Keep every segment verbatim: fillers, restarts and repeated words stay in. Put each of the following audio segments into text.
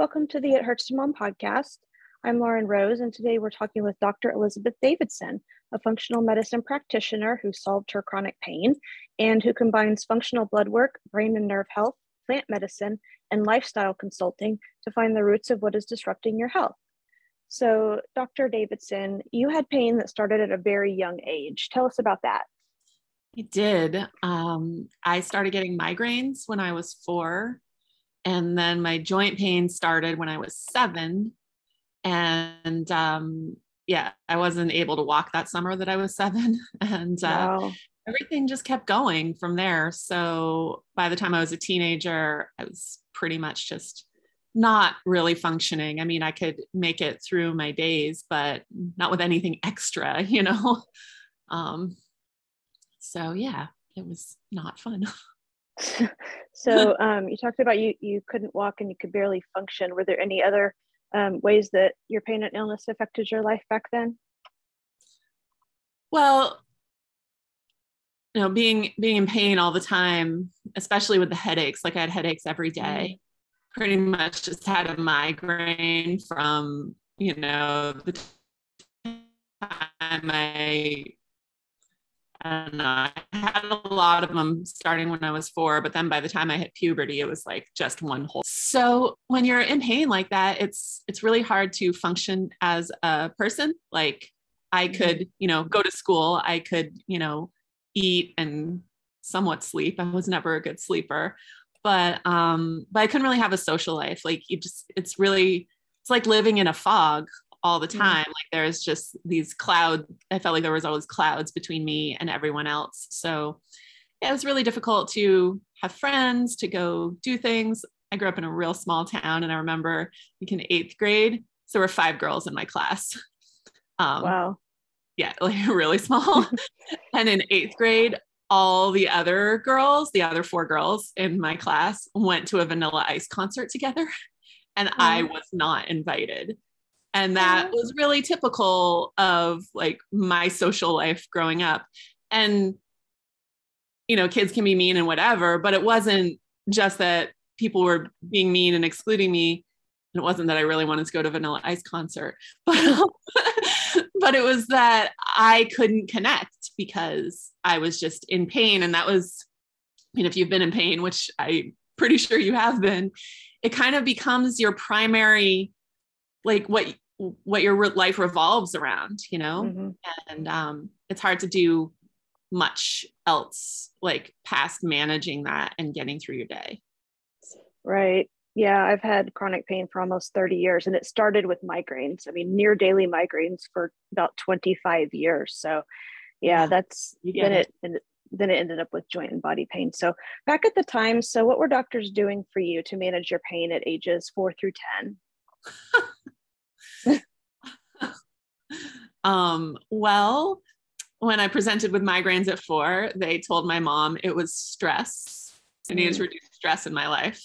Welcome to the It Hurts to Mom podcast. I'm Lauren Rose, and today we're talking with Doctor Elizabeth Davidson, a functional medicine practitioner who solved her chronic pain and who combines functional blood work, brain and nerve health, plant medicine, and lifestyle consulting to find the roots of what is disrupting your health. So, Doctor Davidson, you had pain that started at a very young age. Tell us about that. It did. Um, I started getting migraines when I was four. And then my joint pain started when I was seven. And um, yeah, I wasn't able to walk that summer that I was seven. And uh, wow. Everything just kept going from there. So by the time I was a teenager, I was pretty much just not really functioning. I mean, I could make it through my days, but not with anything extra, you know? Um, so yeah, it was not fun. So um, you talked about you you couldn't walk and you could barely function. Were there any other um, ways that your pain and illness affected your life back then? Well, you know, being being in pain all the time, especially with the headaches. Like I had headaches every day. Pretty much just had a migraine from you know the time I. And I had a lot of them starting when I was four, but then by the time I hit puberty, it was like just one whole. So when you're in pain like that, it's, it's really hard to function as a person. Like I could, you know, go to school, I could, you know, eat and somewhat sleep. I was never a good sleeper, but, um, but I couldn't really have a social life. Like you just, it's really, it's like living in a fog all the time. Like there's just these clouds. I felt like there was always clouds between me and everyone else. So yeah, it was really difficult to have friends, to go do things. I grew up in a real small town, and I remember like in eighth grade, so there were five girls in my class. Um, wow. Yeah, like really small. And in eighth grade, all the other girls, the other four girls in my class went to a Vanilla Ice concert together, and mm. I was not invited. And that was really typical of like my social life growing up. And, you know, kids can be mean and whatever, but it wasn't just that people were being mean and excluding me. And it wasn't that I really wanted to go to a Vanilla Ice concert, but, but it was that I couldn't connect because I was just in pain. And that was, you know, if you've been in pain, which I'm pretty sure you have been, it kind of becomes your primary, like what, what your life revolves around, you know, mm-hmm. and, um, it's hard to do much else, like past managing that and getting through your day. Right. Yeah. I've had chronic pain for almost thirty years, and it started with migraines. I mean, near daily migraines for about twenty-five years. So yeah, yeah that's, then it, it, it, then it ended up with joint and body pain. So back at the time, so what were doctors doing for you to manage your pain at ages four through ten? um, well, when I presented with migraines at four, they told my mom it was stress. I needed to reduce stress in my life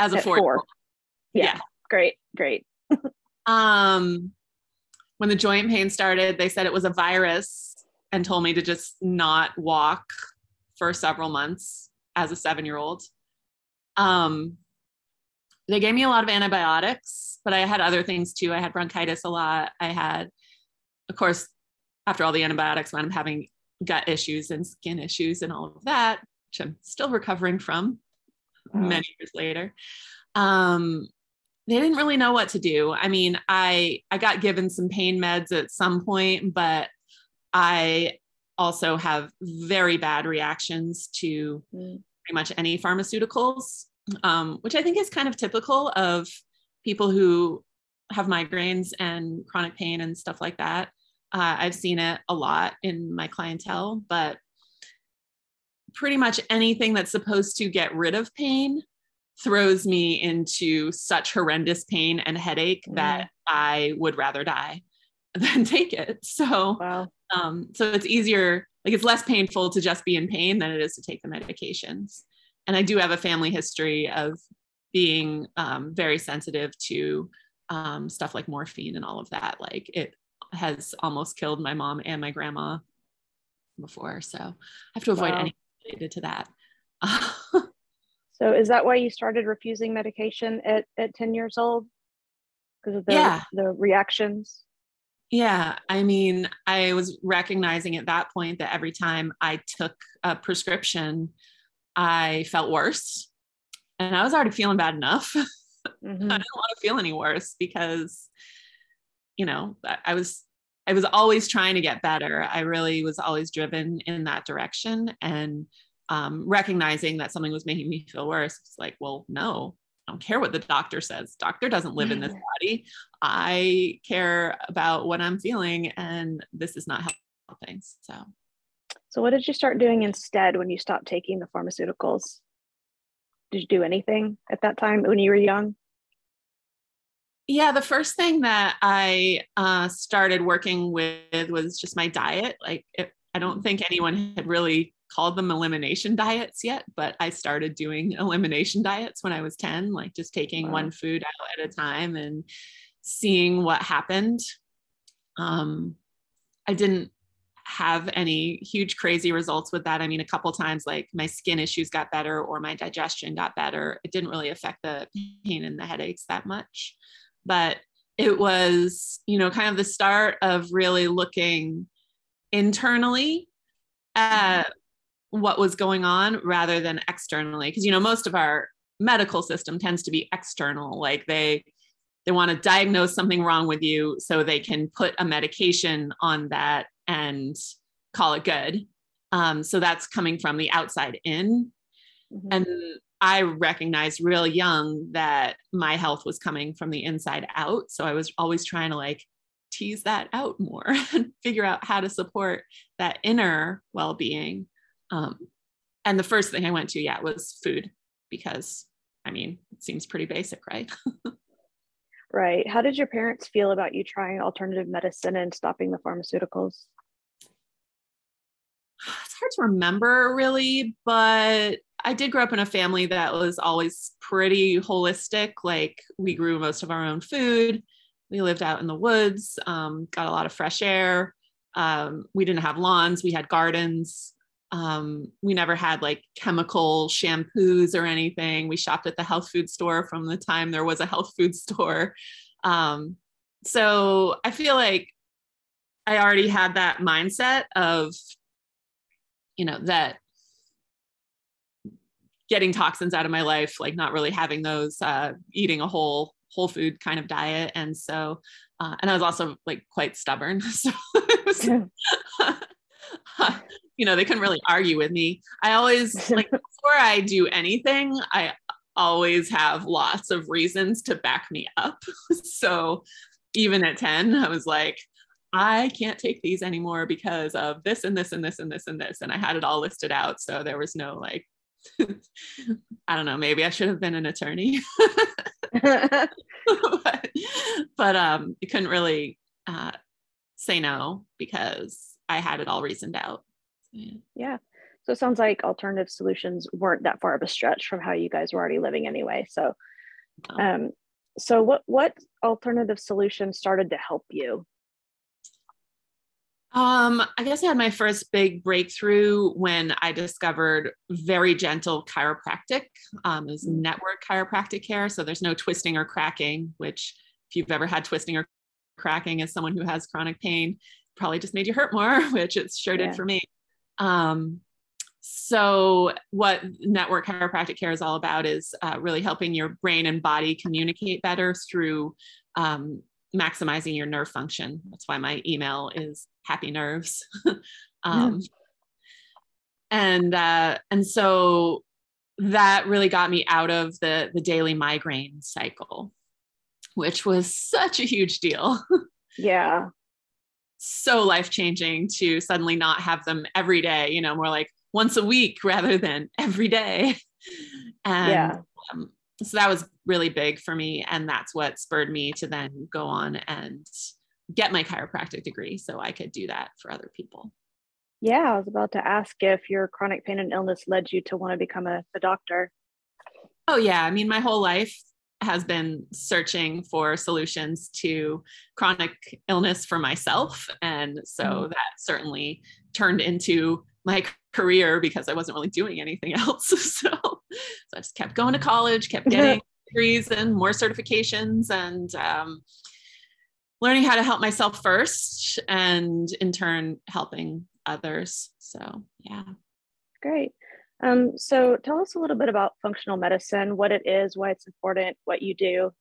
as a four. Yeah. yeah. Great. Great. um, when the joint pain started, they said it was a virus and told me to just not walk for several months as a seven-year-old. Um, They gave me a lot of antibiotics, but I had other things too. I had bronchitis a lot. I had, of course, after all the antibiotics, I'm having gut issues and skin issues and all of that, which I'm still recovering from wow. many years later. Um, they didn't really know what to do. I mean, I, I got given some pain meds at some point, but I also have very bad reactions to mm. pretty much any pharmaceuticals. Um, which I think is kind of typical of people who have migraines and chronic pain and stuff like that. Uh, I've seen it a lot in my clientele, but pretty much anything that's supposed to get rid of pain throws me into such horrendous pain and headache mm. that I would rather die than take it. So, wow. um, so it's easier, like it's less painful to just be in pain than it is to take the medications. And I do have a family history of being um, very sensitive to um, stuff like morphine and all of that. Like it has almost killed my mom and my grandma before. So I have to avoid wow. anything related to that. So is that why you started refusing medication at, at ten years old? Because of the, yeah. the reactions? Yeah. I mean, I was recognizing at that point that every time I took a prescription, I felt worse, and I was already feeling bad enough. Mm-hmm. I didn't want to feel any worse because, you know, I was, I was always trying to get better. I really was always driven in that direction, and um, recognizing that something was making me feel worse. It's like, well, no, I don't care what the doctor says. Doctor doesn't live in this body. I care about what I'm feeling, and this is not helping. So, so what did you start doing instead when you stopped taking the pharmaceuticals? Did you do anything at that time when you were young? Yeah, the first thing that I uh, started working with was just my diet. Like, it, I don't think anyone had really called them elimination diets yet, but I started doing elimination diets when I was ten, like just taking wow. one food out at a time and seeing what happened. Um, I didn't have any huge, crazy results with that. I mean, a couple of times, like my skin issues got better or my digestion got better. It didn't really affect the pain and the headaches that much. But it was, you know, kind of the start of really looking internally at what was going on rather than externally. Because, you know, most of our medical system tends to be external. Like they, they want to diagnose something wrong with you so they can put a medication on that and call it good. Um, so that's coming from the outside in. Mm-hmm. And I recognized real young that my health was coming from the inside out. So I was always trying to like tease that out more and figure out how to support that inner well-being. Um, and the first thing I went to, yeah, was food, because I mean, it seems pretty basic, right? Right. How did your parents feel about you trying alternative medicine and stopping the pharmaceuticals? It's hard to remember really, but I did grow up in a family that was always pretty holistic. Like we grew most of our own food. We lived out in the woods, um, got a lot of fresh air. Um, we didn't have lawns. We had gardens. Um, we never had like chemical shampoos or anything. We shopped at the health food store from the time there was a health food store. Um, so I feel like I already had that mindset of, you know, that getting toxins out of my life, like not really having those, uh, eating a whole, whole food kind of diet. And so, uh, and I was also like quite stubborn. So it was, yeah. you know, they couldn't really argue with me. I always, like before I do anything, I always have lots of reasons to back me up. So even at ten, I was like, I can't take these anymore because of this and this and this and this and this. And I had it all listed out. So there was no like, I don't know, maybe I should have been an attorney, but, but um, I couldn't really uh, say no because I had it all reasoned out. Yeah. yeah. So it sounds like alternative solutions weren't that far of a stretch from how you guys were already living anyway. So, um, so what, what alternative solution started to help you? Um, I guess I had my first big breakthrough when I discovered very gentle chiropractic. Um, it was network chiropractic care. So there's no twisting or cracking, which if you've ever had twisting or cracking as someone who has chronic pain, probably just made you hurt more, which it sure did yeah. for me. Um, so what network chiropractic care is all about is uh, really helping your brain and body communicate better through um, maximizing your nerve function. That's why my email is happy nerves. um, yeah. And, uh, and so that really got me out of the, the daily migraine cycle, which was such a huge deal. Yeah. So life-changing to suddenly not have them every day, you know, more like once a week rather than every day. And yeah. um, so that was really big for me. And that's what spurred me to then go on and get my chiropractic degree so I could do that for other people. Yeah. I was about to ask if your chronic pain and illness led you to want to become a, a doctor. Oh yeah. I mean, my whole life has been searching for solutions to chronic illness for myself. And so mm-hmm. that certainly turned into my career because I wasn't really doing anything else. So So I just kept going to college, kept getting degrees and more certifications, and um, learning how to help myself first, and in turn, helping others. So, yeah. Great. Um, so tell us a little bit about functional medicine, what it is, why it's important, what you do.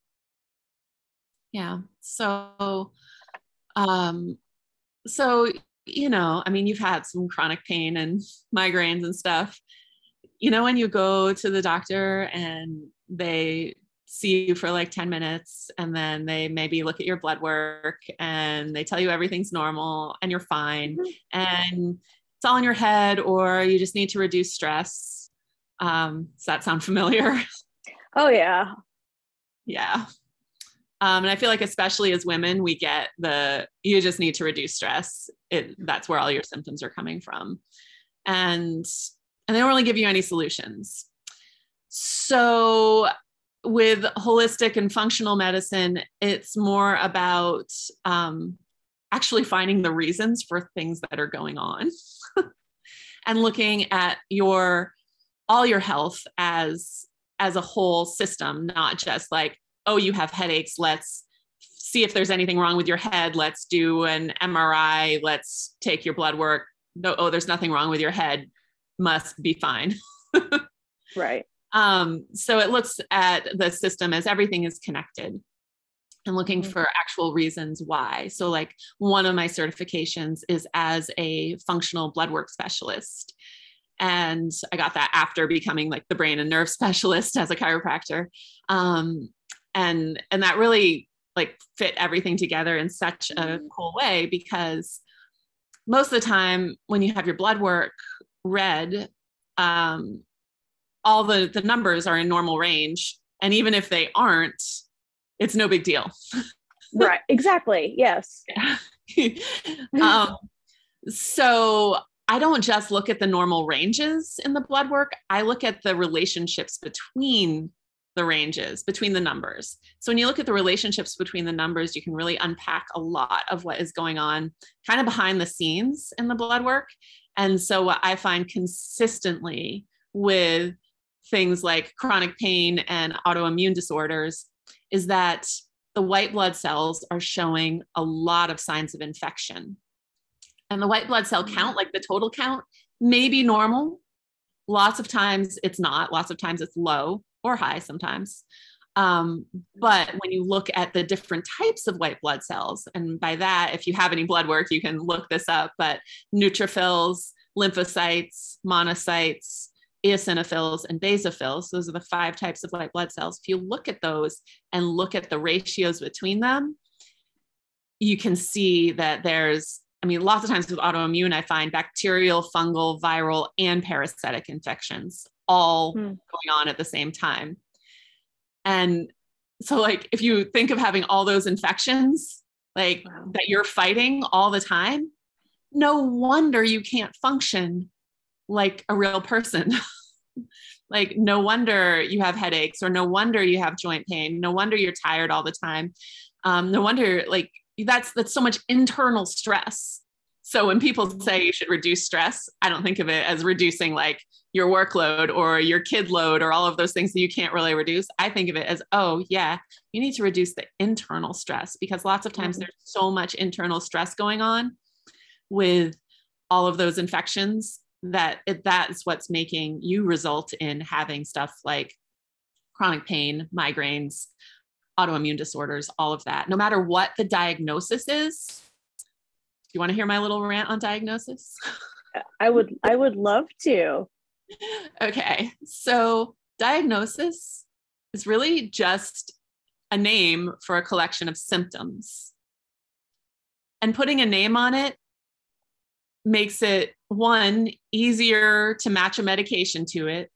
Yeah. So, um, so, you know, I mean, you've had some chronic pain and migraines and stuff, you know, when you go to the doctor and they see you for like ten minutes and then they maybe look at your blood work and they tell you everything's normal and you're fine. Mm-hmm. And it's all in your head, or you just need to reduce stress. Um, does that sound familiar? Oh yeah. Yeah. Um, and I feel like, especially as women, we get the, you just need to reduce stress. It, that's where all your symptoms are coming from. And, and they don't really give you any solutions. So with holistic and functional medicine, it's more about, um, actually finding the reasons for things that are going on and looking at your, all your health as, as a whole system, not just like, oh, you have headaches. Let's see if there's anything wrong with your head. Let's do an M R I. Let's take your blood work. No, oh, there's nothing wrong with your head. Must be fine. Right. Um, so it looks at the system as everything is connected and looking mm-hmm. for actual reasons why. So like one of my certifications is as a functional blood work specialist. And I got that after becoming like the brain and nerve specialist as a chiropractor. Um, And, and that really like fit everything together in such a cool way, because most of the time when you have your blood work read, um, all the, the numbers are in normal range. And even if they aren't, it's no big deal. Right. Exactly. Yes. um, so I don't just look at the normal ranges in the blood work. I look at the relationships between the ranges, between the numbers. So when you look at the relationships between the numbers, you can really unpack a lot of what is going on kind of behind the scenes in the blood work. And so what I find consistently with things like chronic pain and autoimmune disorders is that the white blood cells are showing a lot of signs of infection. And the white blood cell count, like the total count, may be normal. Lots of times it's not. Lots of times it's low or high sometimes. Um, but when you look at the different types of white blood cells, and by that, if you have any blood work, you can look this up, but neutrophils, lymphocytes, monocytes, eosinophils, and basophils, those are the five types of white blood cells. If you look at those and look at the ratios between them, you can see that there's, I mean, lots of times with autoimmune, I find bacterial, fungal, viral, and parasitic infections all hmm. going on at the same time. And so like, if you think of having all those infections, like wow. that you're fighting all the time, no wonder you can't function like a real person. Like, no wonder you have headaches, or no wonder you have joint pain. No wonder you're tired all the time. Um, no wonder like that's, that's so much internal stress. So when people say you should reduce stress, I don't think of it as reducing like your workload or your kid load or all of those things that you can't really reduce. I think of it as, oh yeah, you need to reduce the internal stress, because lots of times there's so much internal stress going on with all of those infections that it, that's what's making you result in having stuff like chronic pain, migraines, autoimmune disorders, all of that. No matter what the diagnosis is. Do you want to hear my little rant on diagnosis? I would, I would love to. Okay. So diagnosis is really just a name for a collection of symptoms, and putting a name on it makes it, one, easier to match a medication to it,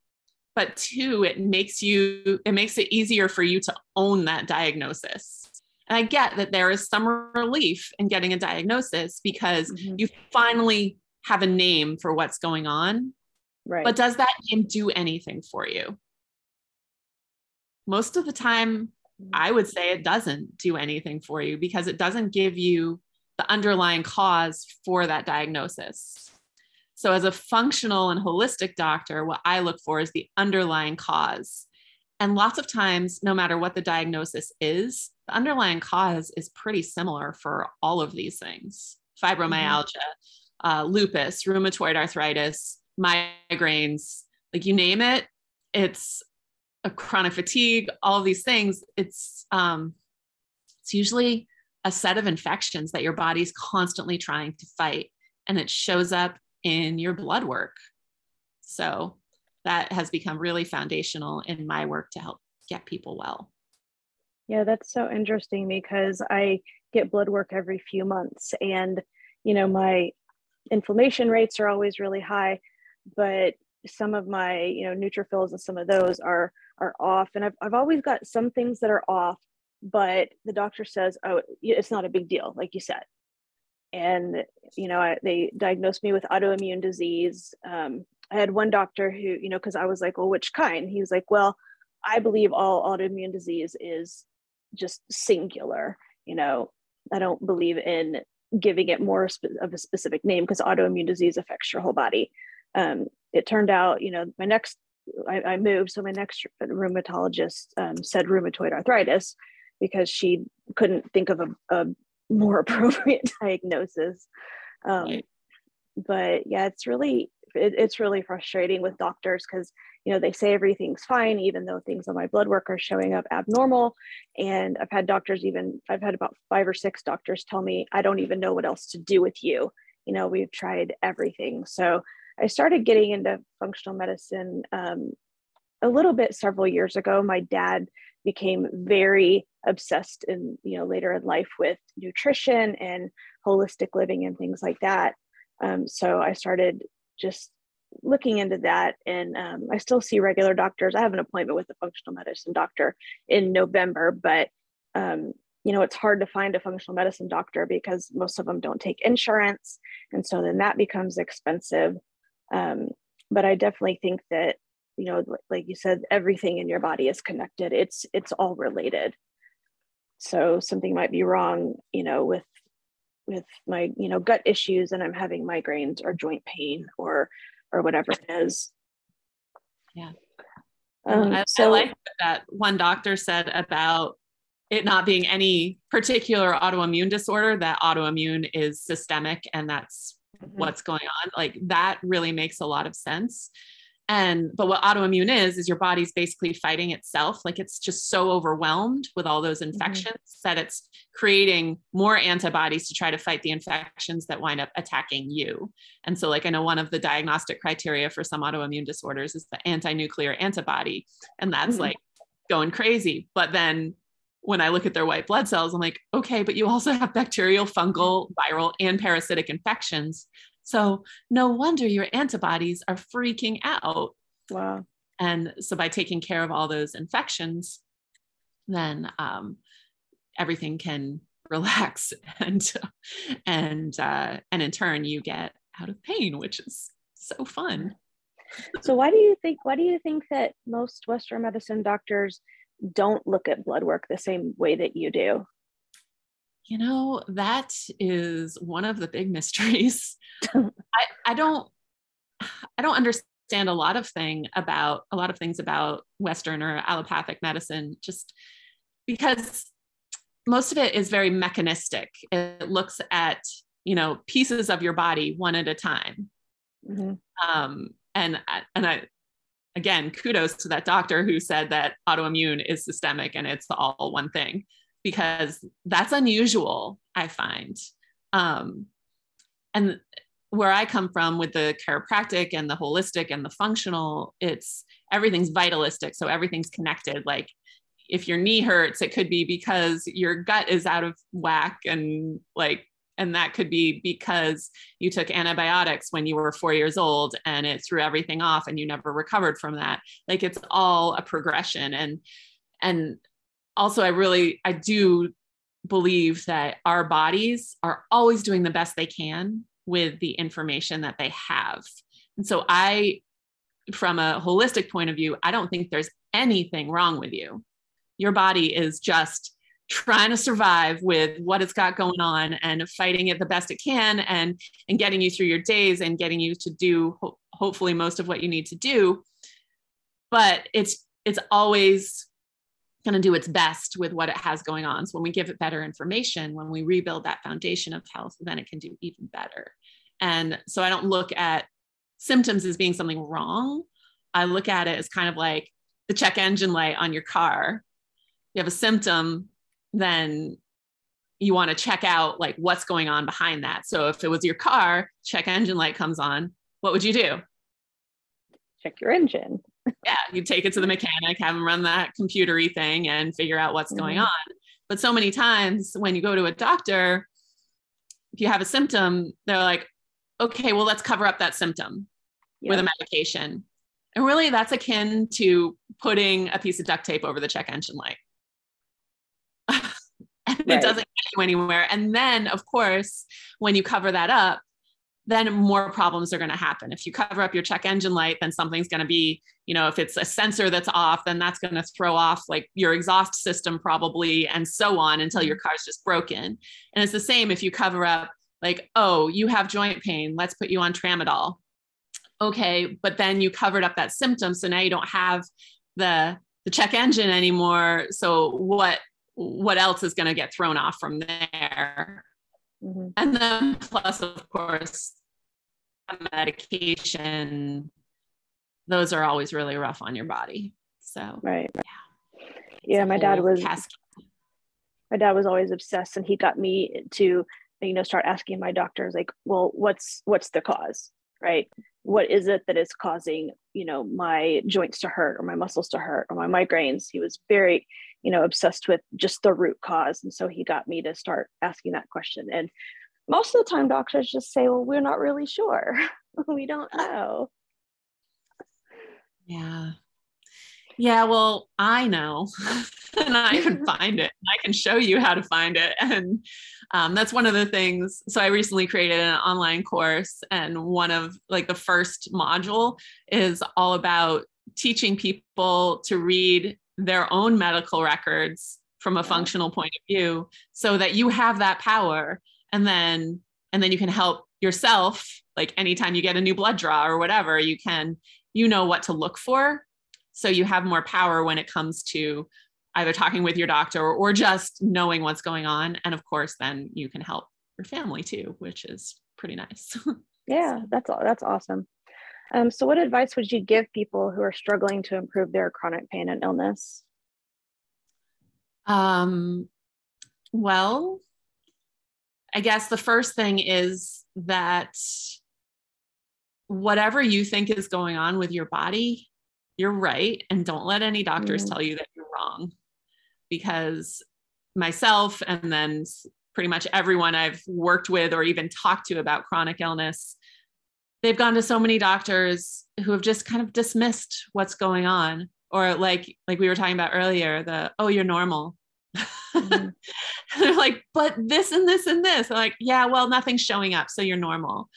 but two, it makes you, it makes it easier for you to own that diagnosis. And I get that there is some relief in getting a diagnosis, because mm-hmm. you finally have a name for what's going on. Right. But does that name do anything for you? Most of the time, I would say it doesn't do anything for you, because it doesn't give you the underlying cause for that diagnosis. So as a functional and holistic doctor, what I look for is the underlying cause. And lots of times, no matter what the diagnosis is, the underlying cause is pretty similar for all of these things. Fibromyalgia, uh, lupus, rheumatoid arthritis, migraines, like you name it, it's a chronic fatigue, all of these things. It's, um, it's usually a set of infections that your body's constantly trying to fight. And it shows up in your blood work. So that has become really foundational in my work to help get people well. Yeah, that's so interesting because I get blood work every few months and, you know, my inflammation rates are always really high, but some of my, you know, neutrophils and some of those are, are off. And I've, I've always got some things that are off, but the doctor says, oh, it's not a big deal, like you said. And, you know, I, they diagnosed me with autoimmune disease. Um, I had one doctor who, you know, cause I was like, well, which kind? He was like, well, I believe all autoimmune disease is just singular. You know, I don't believe in giving it more spe- of a specific name because autoimmune disease affects your whole body. Um, it turned out, you know, my next, I, I moved. So my next rheumatologist um, said rheumatoid arthritis because she couldn't think of a, a more appropriate diagnosis. Um, right. But yeah, it's really, it, it's really frustrating with doctors because, you know, they say everything's fine, even though things on my blood work are showing up abnormal. And I've had doctors even, I've had about five or six doctors tell me, I don't even know what else to do with you. You know, we've tried everything. So I started getting into functional medicine um, a little bit several years ago. My dad became very obsessed in, you know, later in life with nutrition and holistic living and things like that. Um, so I started just looking into that. And um, I still see regular doctors. I have an appointment with a functional medicine doctor in November, but, um, you know, it's hard to find a functional medicine doctor because most of them don't take insurance. And so then that becomes expensive. Um, but I definitely think that, you know, like you said, everything in your body is connected. It's, it's all related. So something might be wrong, you know, with, with my, you know, gut issues and I'm having migraines or joint pain or, or whatever it is. Yeah. Um, I, so, I like what that one doctor said about it not being any particular autoimmune disorder, that autoimmune is systemic and that's mm-hmm. what's going on. Like that really makes a lot of sense. And, but what autoimmune is, is your body's basically fighting itself. Like it's just so overwhelmed with all those infections mm-hmm. that it's creating more antibodies to try to fight the infections that wind up attacking you. And so like, I know one of the diagnostic criteria for some autoimmune disorders is the anti-nuclear antibody. And that's mm-hmm. like going crazy. But then when I look at their white blood cells, I'm like, okay, but you also have bacterial, fungal, viral, and parasitic infections. So no wonder your antibodies are freaking out. Wow. And so by taking care of all those infections, then um, everything can relax and, and, uh, and in turn you get out of pain, which is so fun. So why do you think, why do you think that most Western medicine doctors don't look at blood work the same way that you do? You know, that is one of the big mysteries. I, I don't, I don't understand a lot of thing about a lot of things about Western or allopathic medicine, just because most of it is very mechanistic. It looks at, you know, pieces of your body one at a time. Mm-hmm. Um, and, and I, again, kudos to that doctor who said that autoimmune is systemic and it's the all one thing, because that's unusual, I find. Um, and where I come from with the chiropractic and the holistic and the functional, it's everything's vitalistic. So everything's connected. Like if your knee hurts, it could be because your gut is out of whack. And like, and that could be because you took antibiotics when you were four years old and it threw everything off and you never recovered from that. Like it's all a progression. And, and, also, I really, I do believe that our bodies are always doing the best they can with the information that they have. And so I, from a holistic point of view, I don't think there's anything wrong with you. Your body is just trying to survive with what it's got going on and fighting it the best it can, and, and getting you through your days and getting you to do ho- hopefully most of what you need to do. But it's, it's always going to do its best with what it has going on. So when we give it better information, when we rebuild that foundation of health, then it can do even better. And so I don't look at symptoms as being something wrong. I look at it as kind of like the check engine light on your car. You have a symptom, then you want to check out like what's going on behind that. So if it was your car, check engine light comes on, what would you do? Check your engine. Yeah, you take it to the mechanic, have them run that computery thing and figure out what's mm-hmm. going on. But so many times when you go to a doctor, if you have a symptom, they're like, okay, well, let's cover up that symptom yeah. with a medication. And really that's akin to putting a piece of duct tape over the check engine light. And right. It doesn't get you anywhere. And then of course, when you cover that up, then more problems are going to happen. If you cover up your check engine light, then something's going to be, you know, if it's a sensor that's off, then that's going to throw off like your exhaust system probably, and so on until your car's just broken. And it's the same if you cover up like, oh, you have joint pain, let's put you on tramadol. Okay, but then you covered up that symptom. So now you don't have the, the check engine anymore. So what, what else is going to get thrown off from there? Mm-hmm. And then plus, of course, medication, those are always really rough on your body. So, right. Yeah. Yeah. My dad was, casket. my dad was always obsessed, and he got me to, you know, start asking my doctors like, well, what's, what's the cause, right? What is it that is causing, you know, my joints to hurt or my muscles to hurt or my migraines? He was very, you know, obsessed with just the root cause. And so he got me to start asking that question. And most of the time doctors just say, well, we're not really sure. We don't know. Yeah. Yeah. Well, I know, and I can find it. I can show you how to find it. And um, that's one of the things. So I recently created an online course, and one of like the first module is all about teaching people to read their own medical records from a functional point of view, so that you have that power. And then, and then you can help yourself. Like anytime you get a new blood draw or whatever, you can, you know what to look for. So you have more power when it comes to either talking with your doctor or, or just knowing what's going on. And of course, then you can help your family too, which is pretty nice. Yeah, that's all. That's awesome. Um, so what advice would you give people who are struggling to improve their chronic pain and illness? Um, well, I guess the first thing is that whatever you think is going on with your body, you're right. And don't let any doctors mm-hmm. tell you that you're wrong, because myself and then pretty much everyone I've worked with or even talked to about chronic illness, they've gone to so many doctors who have just kind of dismissed what's going on. Or like, like we were talking about earlier, the, oh, you're normal. Mm-hmm. And they're like, but this and this and this. I'm like, yeah, well, nothing's showing up, so you're normal.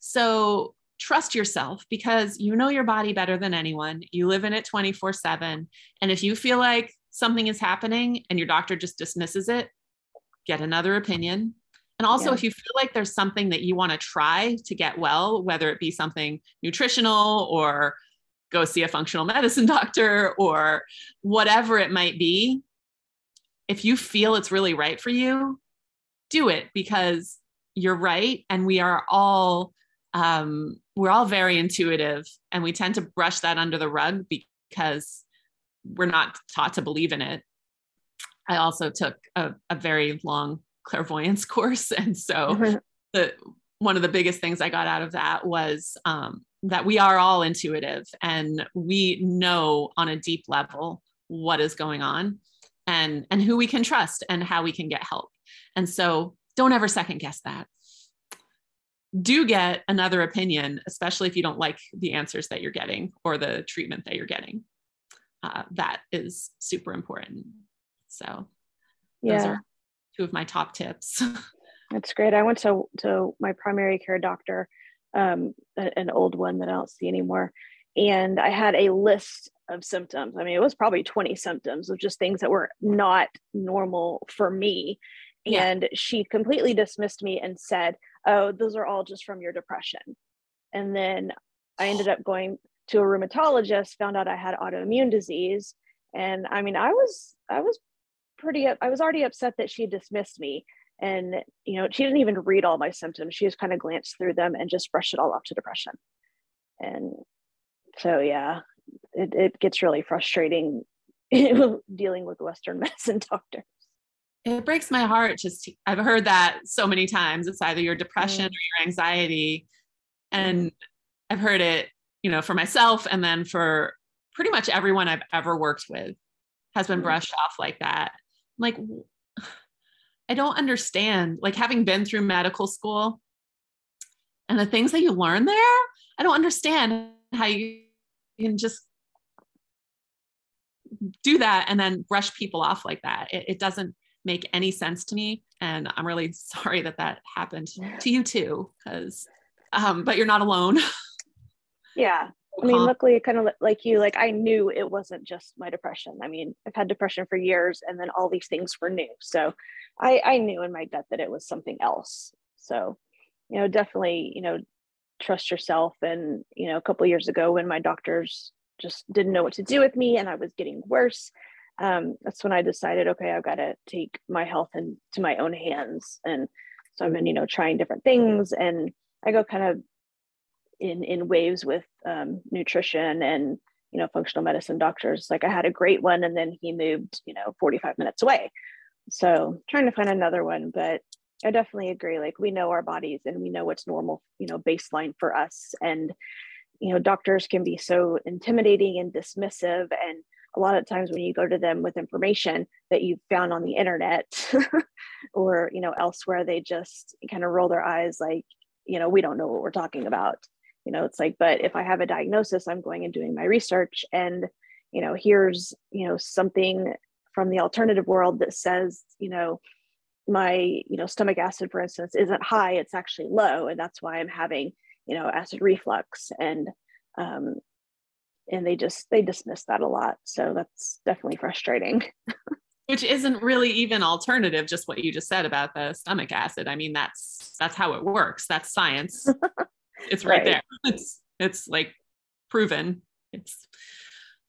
So trust yourself, because you know your body better than anyone. You live in it twenty-four seven. And if you feel like something is happening and your doctor just dismisses it, get another opinion. And also, yeah. if you feel like there's something that you want to try to get well, whether it be something nutritional or go see a functional medicine doctor or whatever it might be, if you feel it's really right for you, do it, because you're right. And we are all, um, we're all very intuitive, and we tend to brush that under the rug because we're not taught to believe in it. I also took a, a very long clairvoyance course. And so mm-hmm. the, one of the biggest things I got out of that was um, that we are all intuitive, and we know on a deep level what is going on and, and who we can trust and how we can get help. And so don't ever second guess that. Do get another opinion, especially if you don't like the answers that you're getting or the treatment that you're getting. Uh, that is super important. So yeah. those are two of my top tips. That's great. I went to, to my primary care doctor, um, an old one that I don't see anymore. And I had a list of symptoms. I mean, it was probably twenty symptoms of just things that were not normal for me. Yeah. And she completely dismissed me and said, oh, those are all just from your depression. And then I ended up going to a rheumatologist, found out I had autoimmune disease. And I mean, I was, I was pretty, I was already upset that she dismissed me. And, you know, she didn't even read all my symptoms. She just kind of glanced through them and just brushed it all off to depression. And so, yeah, it, it gets really frustrating dealing with Western medicine doctors. It breaks my heart. Just, I've heard that so many times. It's either your depression mm. or your anxiety. And I've heard it, you know, for myself, and then for pretty much everyone I've ever worked with has been mm. brushed off like that. I'm like, I don't understand, like having been through medical school and the things that you learn there, I don't understand how you can just do that and then brush people off like that. It, it doesn't make any sense to me. And I'm really sorry that that happened to you too, because, um, but you're not alone. Yeah. I mean, luckily kind of like you, like I knew it wasn't just my depression. I mean, I've had depression for years and then all these things were new. So I, I knew in my gut that it was something else. So, you know, definitely, you know, trust yourself. And, you know, a couple of years ago when my doctors just didn't know what to do with me and I was getting worse, um, that's when I decided, okay, I've got to take my health into my own hands. And so I've been, you know, trying different things, and I go kind of in, in waves with, um, nutrition and, you know, functional medicine doctors. Like I had a great one and then he moved, you know, forty-five minutes away. So trying to find another one, but I definitely agree. Like we know our bodies and we know what's normal, you know, baseline for us. And, you know, doctors can be so intimidating and dismissive. And a lot of times when you go to them with information that you found on the internet or, you know, elsewhere, they just kind of roll their eyes like, you know, we don't know what we're talking about. You know, it's like, but if I have a diagnosis, I'm going and doing my research and, you know, here's, you know, something from the alternative world that says, you know, my, you know, stomach acid, for instance, isn't high, it's actually low. And that's why I'm having, you know, acid reflux. And, um, and they just, they dismiss that a lot. So that's definitely frustrating. Which isn't really even alternative, just what you just said about the stomach acid. I mean, that's, that's how it works. That's science. It's right, right there. It's, it's like proven. It's,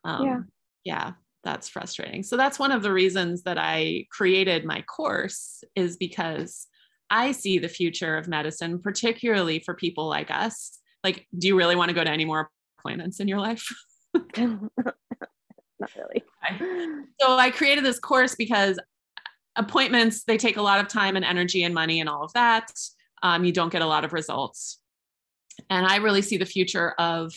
um, yeah. yeah, that's frustrating. So that's one of the reasons that I created my course, is because I see the future of medicine, particularly for people like us. Like, do you really want to go to any more appointments in your life? Not really. I, so I created this course because appointments, they take a lot of time and energy and money and all of that. Um, you don't get a lot of results. And I really see the future of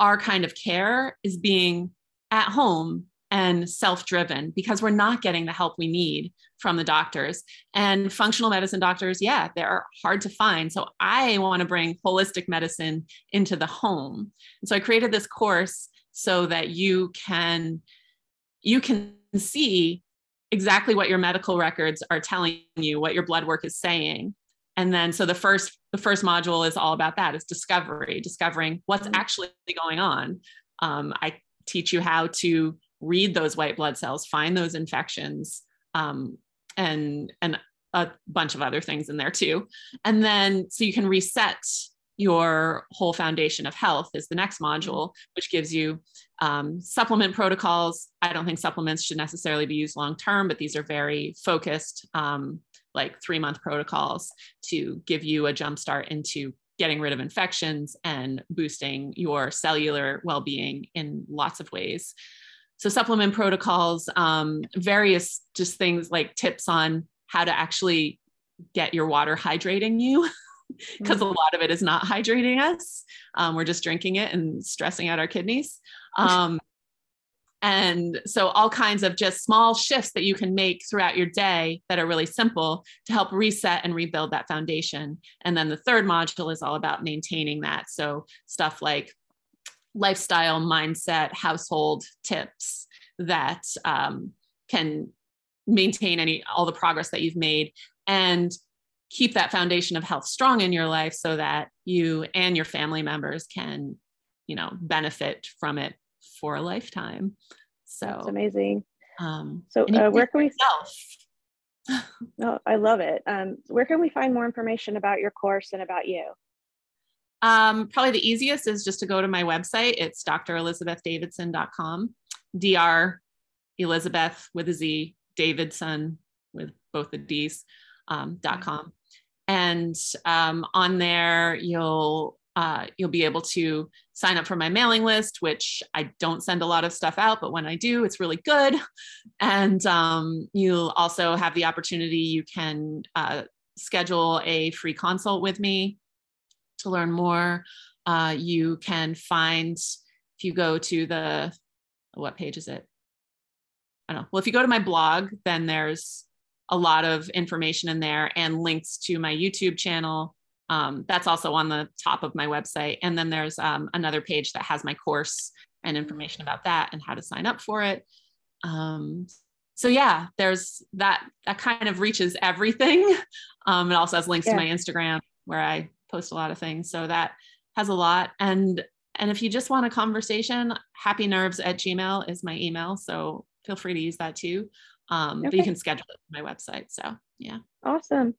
our kind of care is being at home and self-driven, because we're not getting the help we need from the doctors. And functional medicine doctors, yeah, they're hard to find. So I want to bring holistic medicine into the home. And so I created this course so that you can, you can see exactly what your medical records are telling you, what your blood work is saying. And then, so the first, the first module is all about that. It's discovery, discovering what's actually going on. Um, I teach you how to read those white blood cells, find those infections, um, and, and a bunch of other things in there too. And then, so you can reset your whole foundation of health is the next module, which gives you, um, supplement protocols. I don't think supplements should necessarily be used long-term, but these are very focused, um, like three month protocols to give you a jumpstart into getting rid of infections and boosting your cellular well-being in lots of ways. So supplement protocols, um, various just things like tips on how to actually get your water hydrating you, because a lot of it is not hydrating us. Um, we're just drinking it and stressing out our kidneys. Um, And so all kinds of just small shifts that you can make throughout your day that are really simple to help reset and rebuild that foundation. And then the third module is all about maintaining that. So stuff like lifestyle, mindset, household tips that um, can maintain any, all the progress that you've made and keep that foundation of health strong in your life so that you and your family members can, you know, benefit from it for a lifetime. So that's amazing. Um, so uh, where can we, no, I love it. Um, where can we find more information about your course and about you? Um, probably the easiest is just to go to my website. It's D R Elizabeth Davidson dot com, D R Elizabeth with a Z, Davidson with both the D's, um, dot com. And, um, on there, you'll, uh, you'll be able to sign up for my mailing list, which I don't send a lot of stuff out, but when I do, it's really good. And, um, you'll also have the opportunity, you can, uh, schedule a free consult with me to learn more. Uh, you can find, if you go to the, what page is it? I don't know. Well, if you go to my blog, then there's a lot of information in there and links to my YouTube channel. Um, that's also on the top of my website. And then there's um, another page that has my course and information about that and how to sign up for it. Um, so yeah, there's that, that kind of reaches everything. Um, it also has links yeah. to my Instagram where I post a lot of things. So that has a lot. And, and if you just want a conversation, happy nerves at gmail is my email. So feel free to use that too. Um, okay. But you can schedule it on my website. So yeah. Awesome.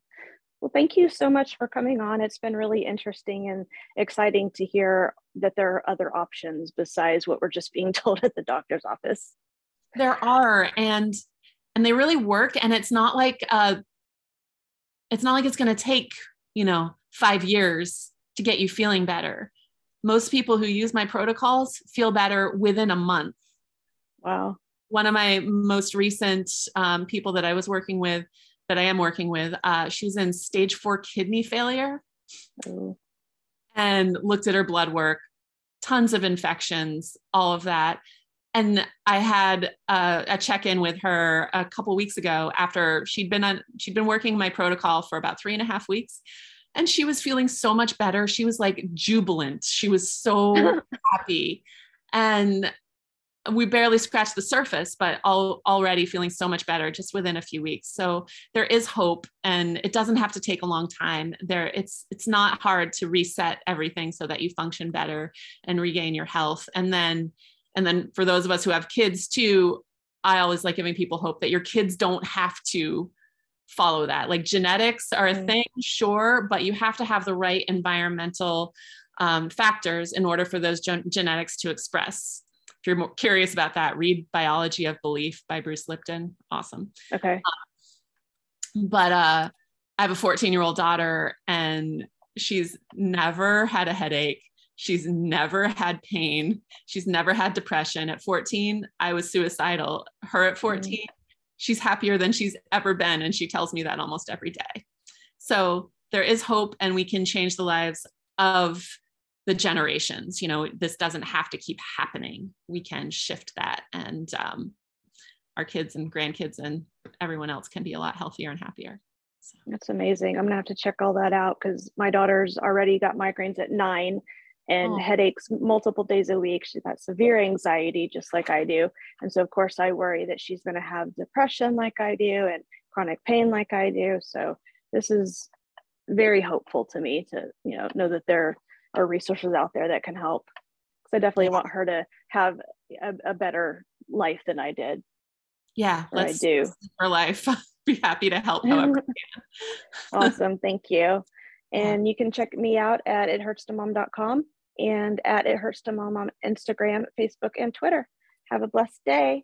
Well, thank you so much for coming on. It's been really interesting and exciting to hear that there are other options besides what we're just being told at the doctor's office. There are, and, and they really work. And it's not like, uh, it's not like it's going to take, you know, five years to get you feeling better. Most people who use my protocols feel better within a month. Wow. One of my most recent um, people that I was working with, that I am working with, uh, she's in stage four kidney failure oh. and looked at her blood work, tons of infections, all of that. And I had a, a check-in with her a couple of weeks ago after she'd been on, she'd been working my protocol for about three and a half weeks. And she was feeling so much better. She was like jubilant. She was so happy. And we barely scratched the surface, but all, already feeling so much better just within a few weeks. So there is hope, and it doesn't have to take a long time. There, it's it's not hard to reset everything so that you function better and regain your health. And then, and then for those of us who have kids too, I always like giving people hope that your kids don't have to follow that. Like genetics are a thing, sure, but you have to have the right environmental um, factors in order for those gen- genetics to express. If you're more curious about that, read Biology of Belief by Bruce Lipton. Awesome. Okay. Um, but uh, I have a fourteen year old daughter, and she's never had a headache. She's never had pain. She's never had depression. At fourteen, I was suicidal. Her at fourteen, mm-hmm. she's happier than she's ever been. And she tells me that almost every day. So there is hope, and we can change the lives of the generations. You know, this doesn't have to keep happening. We can shift that, and um, our kids and grandkids and everyone else can be a lot healthier and happier. So. That's amazing. I'm gonna have to check all that out, because my daughter's already got migraines at nine and oh. headaches multiple days a week. She's got severe anxiety, just like I do. And so of course I worry that she's gonna have depression like I do and chronic pain like I do. So this is very hopeful to me to, you know, know that there are resources out there that can help. So I definitely want her to have a, a better life than I did. Yeah, let's I do. Her life. Be happy to help however can. Awesome, thank you. And you can check me out at it hurts to mom dot com and at it hurts to mom on Instagram, Facebook, and Twitter. Have a blessed day.